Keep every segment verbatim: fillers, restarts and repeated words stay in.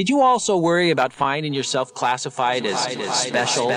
Did you also worry about finding yourself classified as special?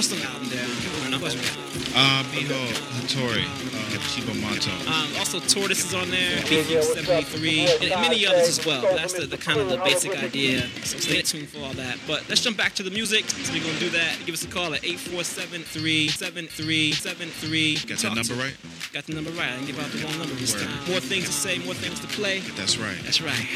what's the album there? Um, you know, Hattori, uh, Chiba Mato. Um, also Tortoise is on there, B seventy-three, and, and many others as well. But that's the, the kind of the basic idea. So stay tuned for all that. But let's jump back to the music. So we're gonna do that. Give us a call at eight four seven three seven three seven three. Got that number right? Got the number right. I didn't give out the wrong number this time. More things to say, more things to play. That's right. That's right.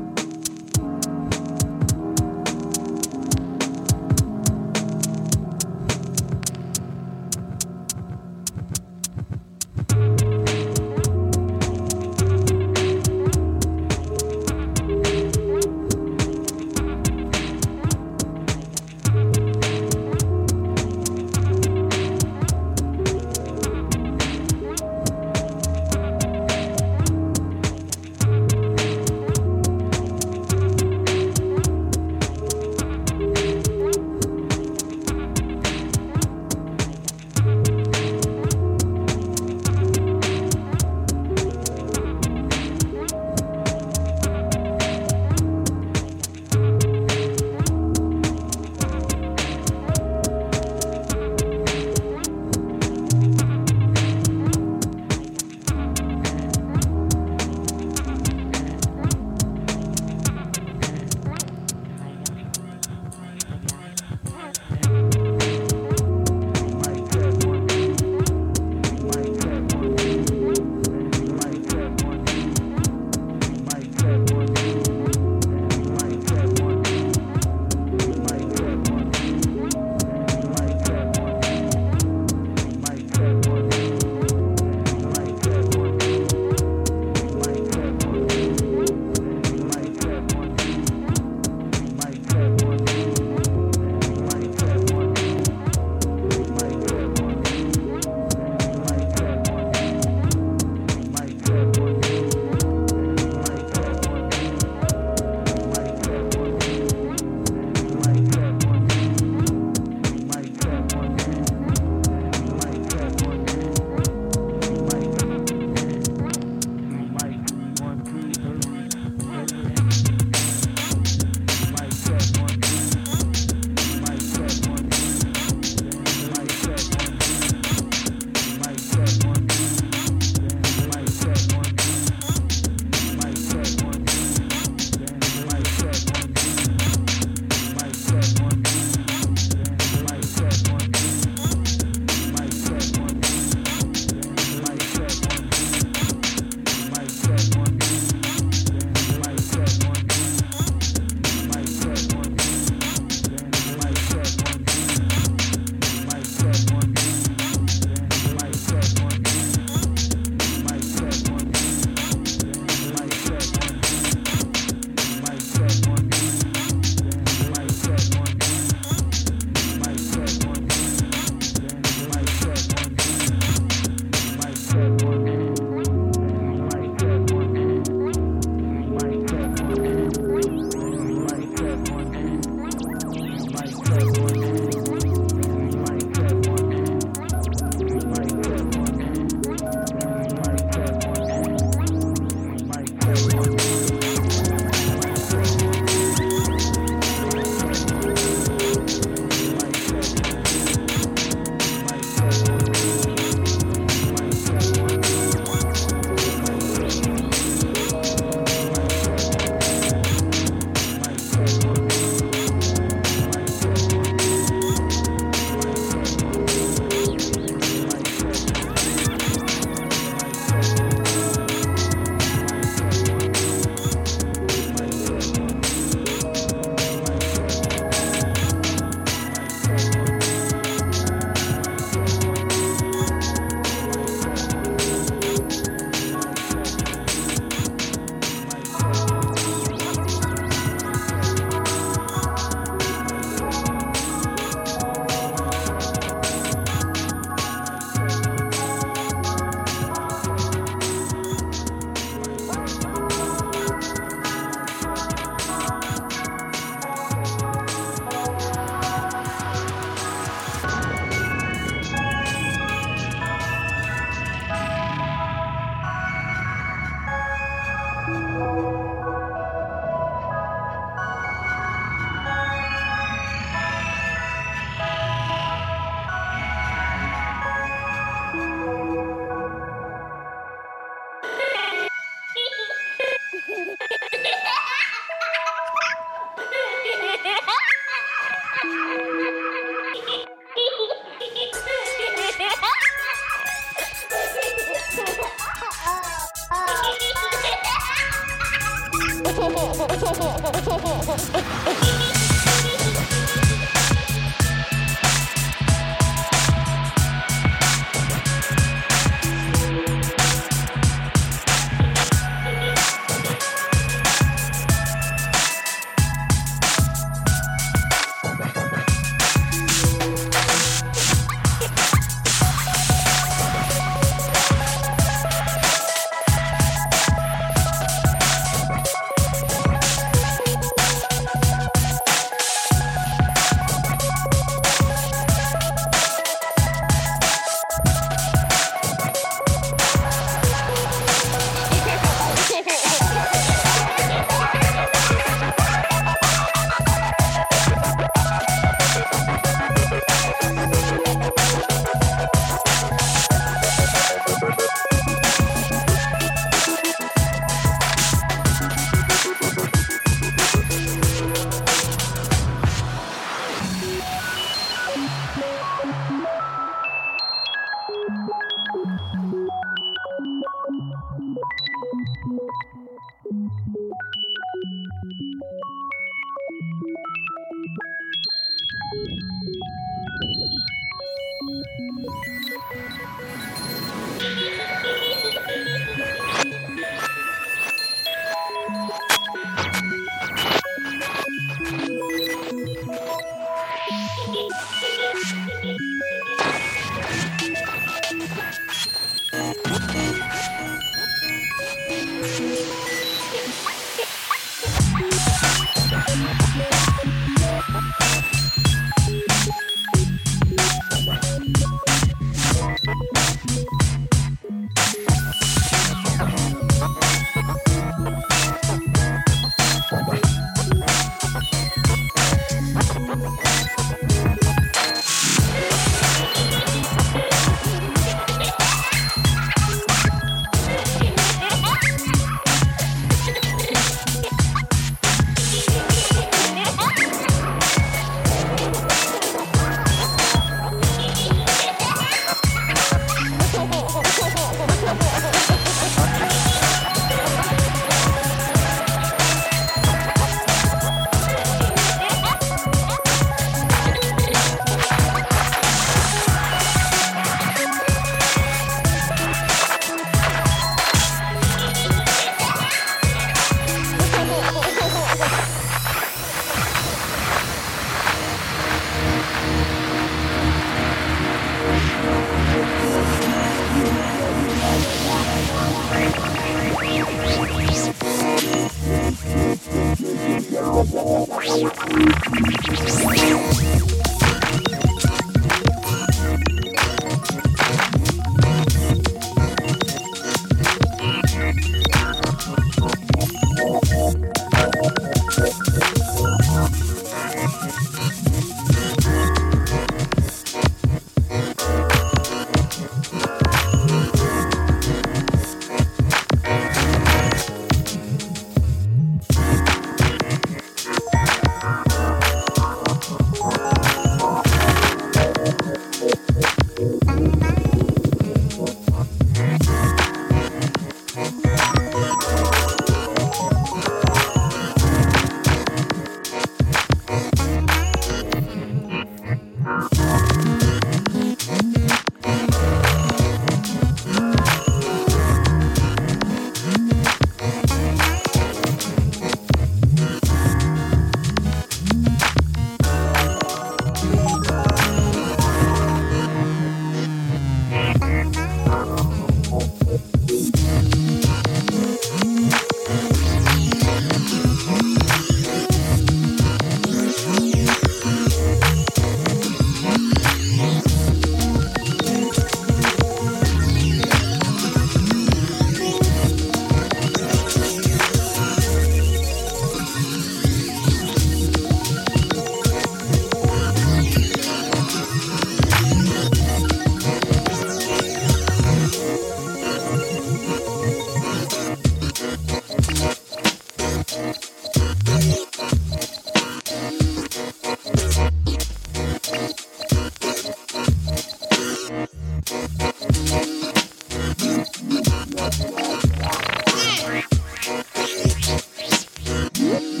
What?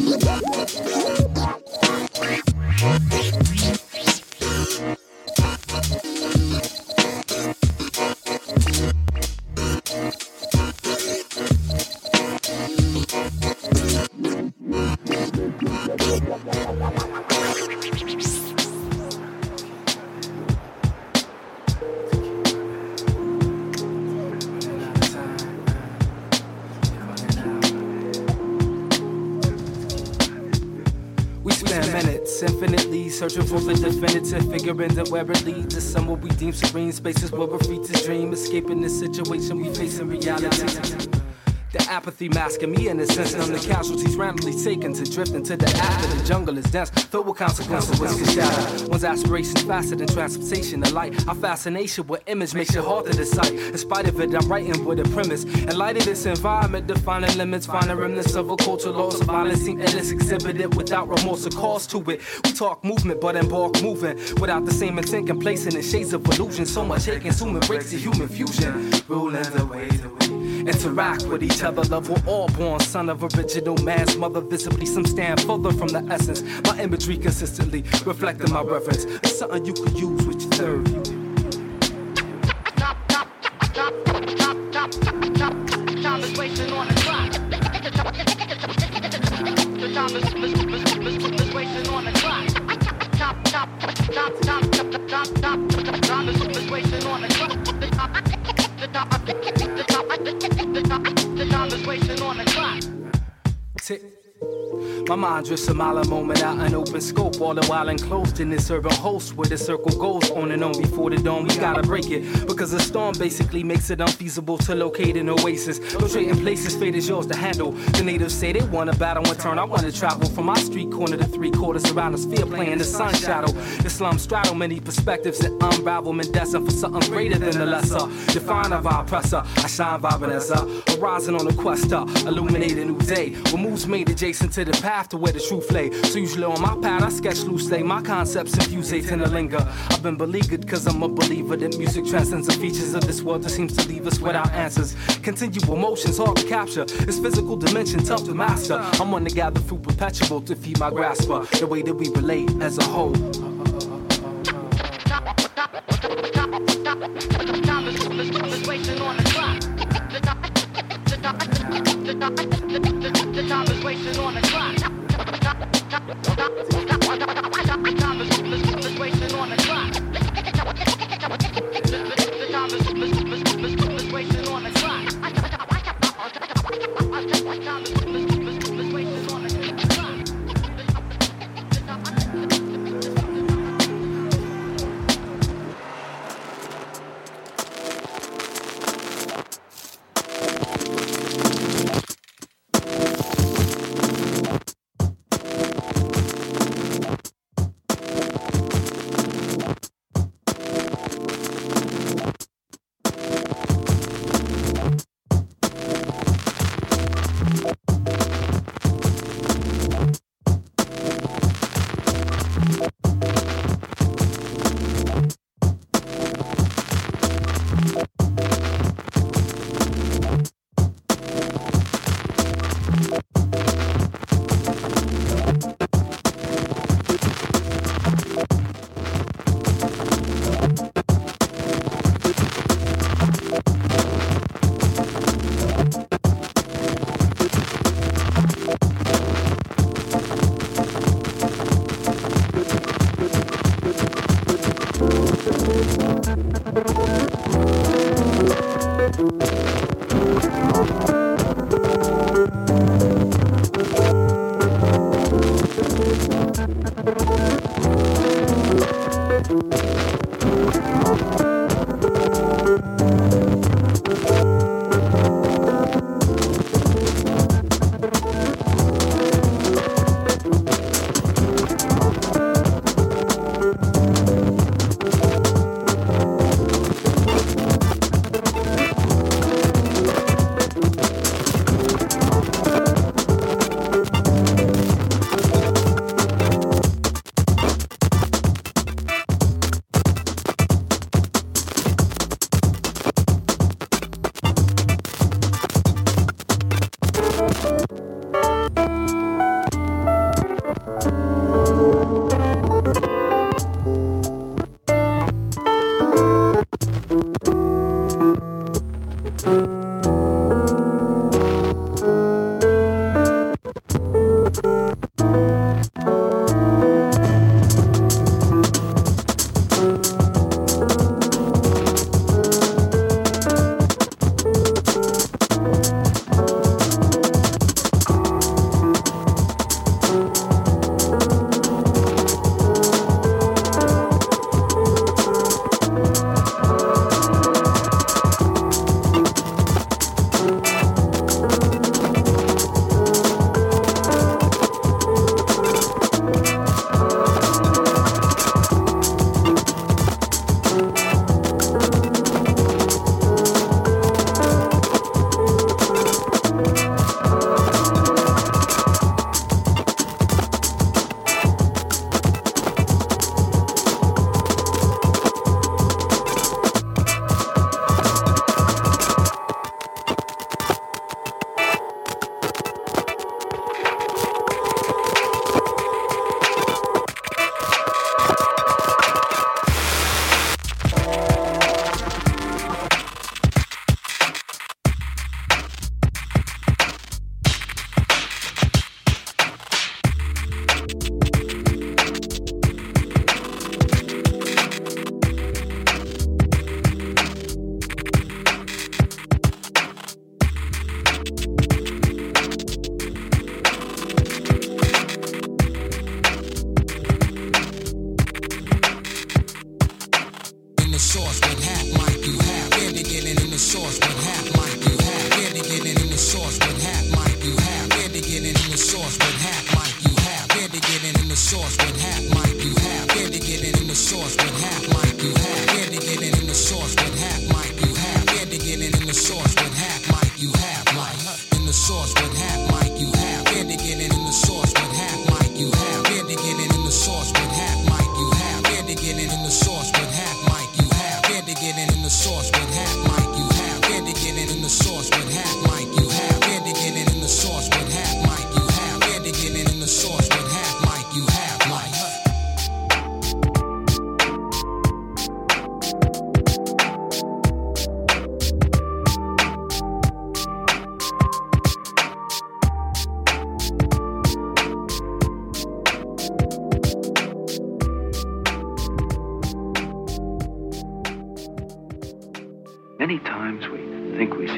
space infinitely, searching for the definitive, figuring that where it leads is somewhere we deem serene, spaces where we're free to dream, escaping the situation we face in reality. The apathy masking me in a sense, and I'm the casualties randomly taken to drift into the after. The jungle is dense, filled with consequences, what's the shadow? One's aspirations faster than transportation to light. Our fascination with image makes it hard to decide. In spite of it, I'm writing with a premise. In light of this environment, defining limits, finding remnants of a culture lost. Violence seems endless, exhibited without remorse or cause to it. We talk movement, but embark moving without the same intent, complacent in shades of illusion. So much hate consuming breaks the human fusion, ruling the way that we interact with each other. Love, we're all born son of original man's mother. Visibly, some stand further from the essence. My imagery consistently reflecting my reference. It's something you could use with your third view. Time is wasting on the clock. Time is wasting on the clock. Time is wasting on the clock. The top, the top, the top, the time is wasting on the clock. Tick. My mind drifts a mile a moment out an open scope, all the while enclosed in this urban host where the circle goes on and on before the dawn. We gotta break it because the storm basically makes it unfeasible to locate an oasis. No trading places, fate is yours to handle. The natives say they want to battle in turn. I want to travel from my street corner to three quarters around the sphere, playing the sun shadow. The slum straddle many perspectives that unravel, and destined for something greater than the lesser. Define of our oppressor, I shine vibing as a horizon on a quest to illuminate a new day. What moves made adjacent to the path to where the truth lay. So usually on my pad I sketch loosely. My concepts infuse they tend to linger. I've been beleaguered cause I'm a believer that music transcends the features of this world that seems to leave us without answers. Continual motions hard to capture. It's physical dimension tough to master. I'm one to gather food perpetual to feed my grasper. The way that we relate as a whole. The time is wasted on the clock. The time is wasted on the clock. The time is wasted on the clock. The time is wasted on the clock.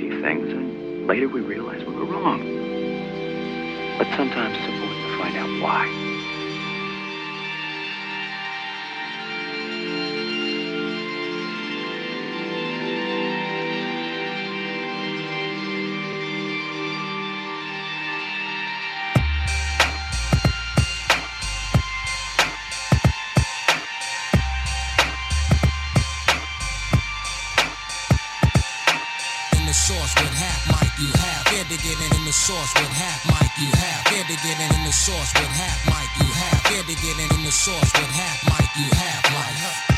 see things, and later we realize we were wrong. But sometimes it's important to find out why. Sauce with half Mike, you have here to get in the sauce with half Mike, you have here to get in the sauce with half Mike, you have Mike.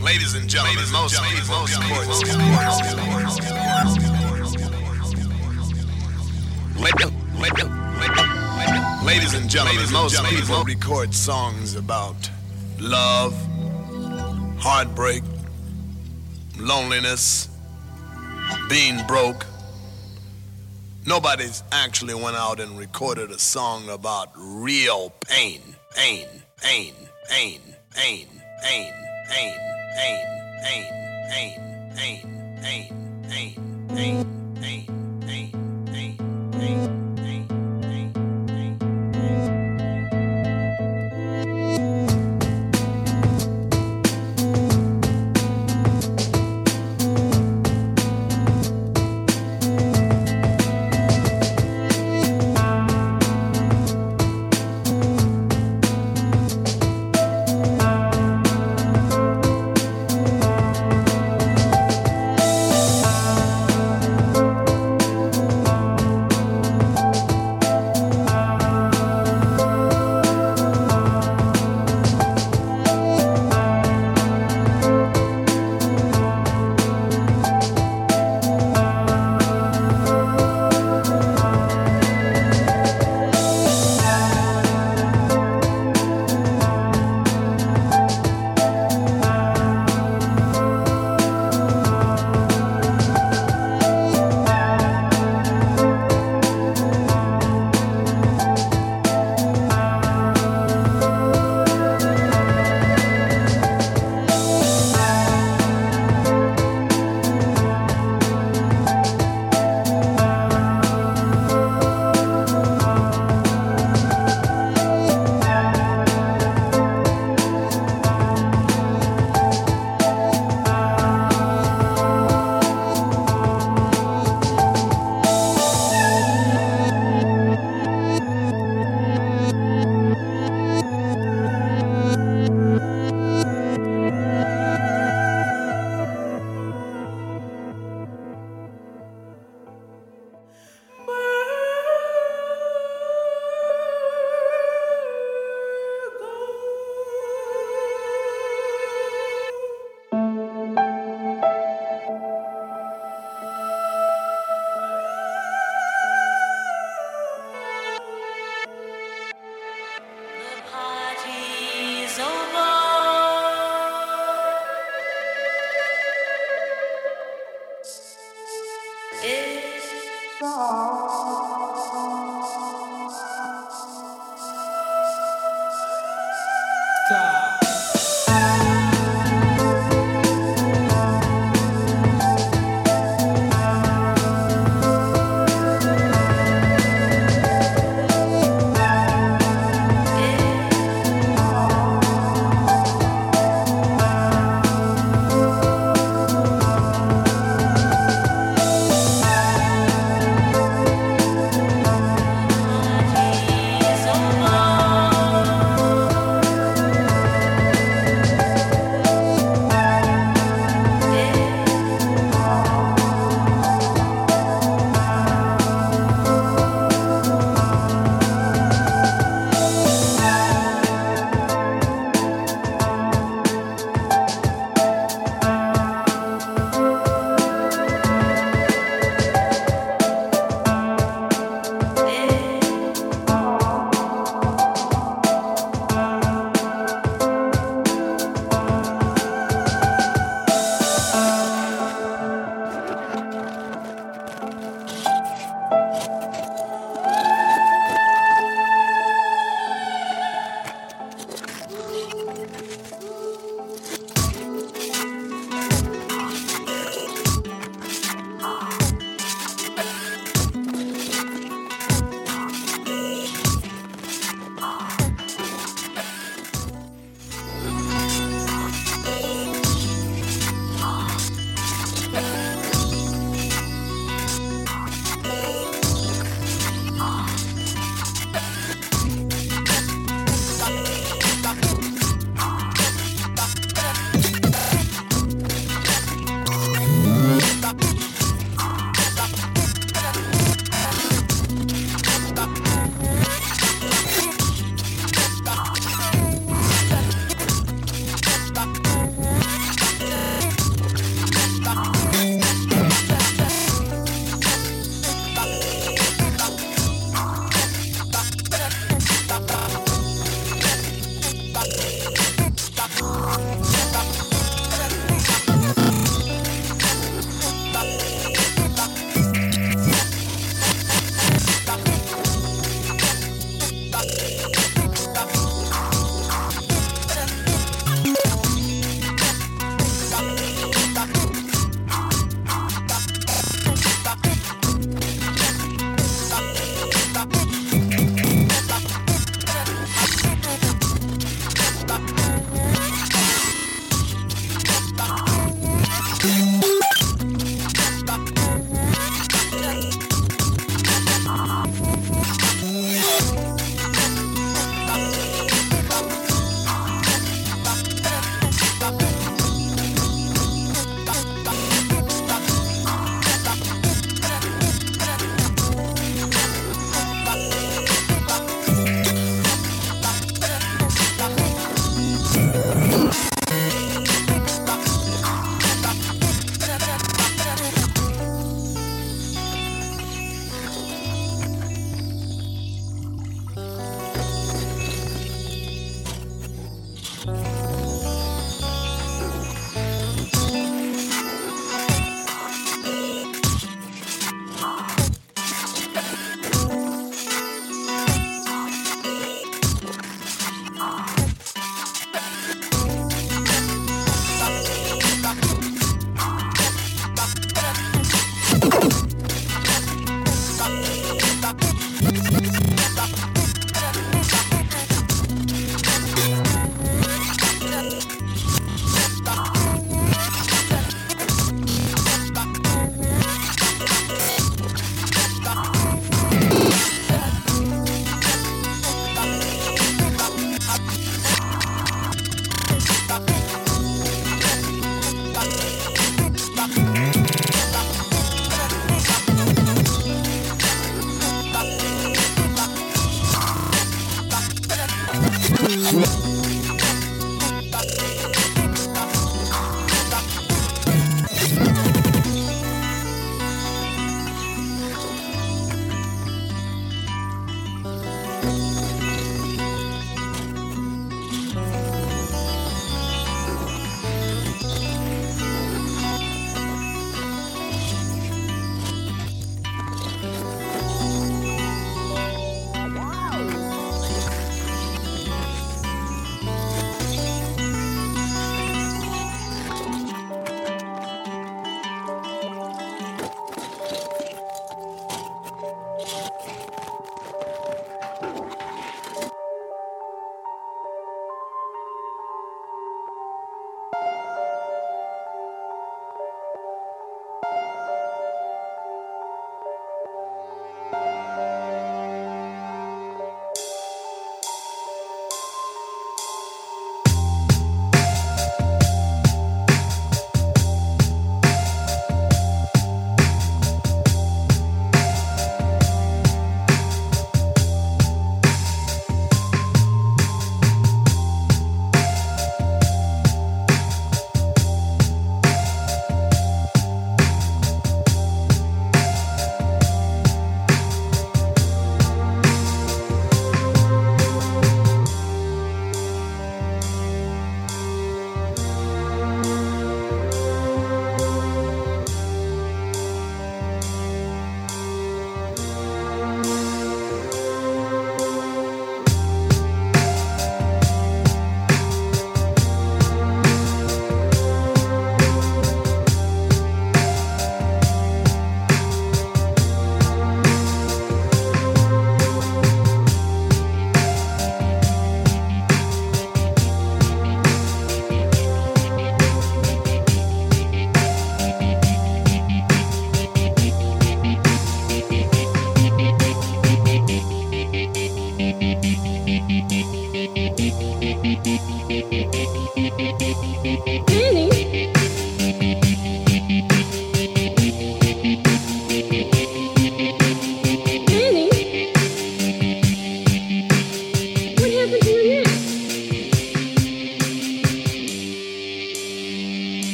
Ladies and gentlemen, Ladies and most gentlemen, people's courts, courts, courts, courts. Ladies and gentlemen, most people record songs about love, heartbreak, loneliness, being broke. Nobody's actually went out and recorded a song about real pain, pain, pain, pain, pain, pain, pain. Pain, pain, pain, pain, pain, pain, pain, pain, pain, pain, pain. Is song.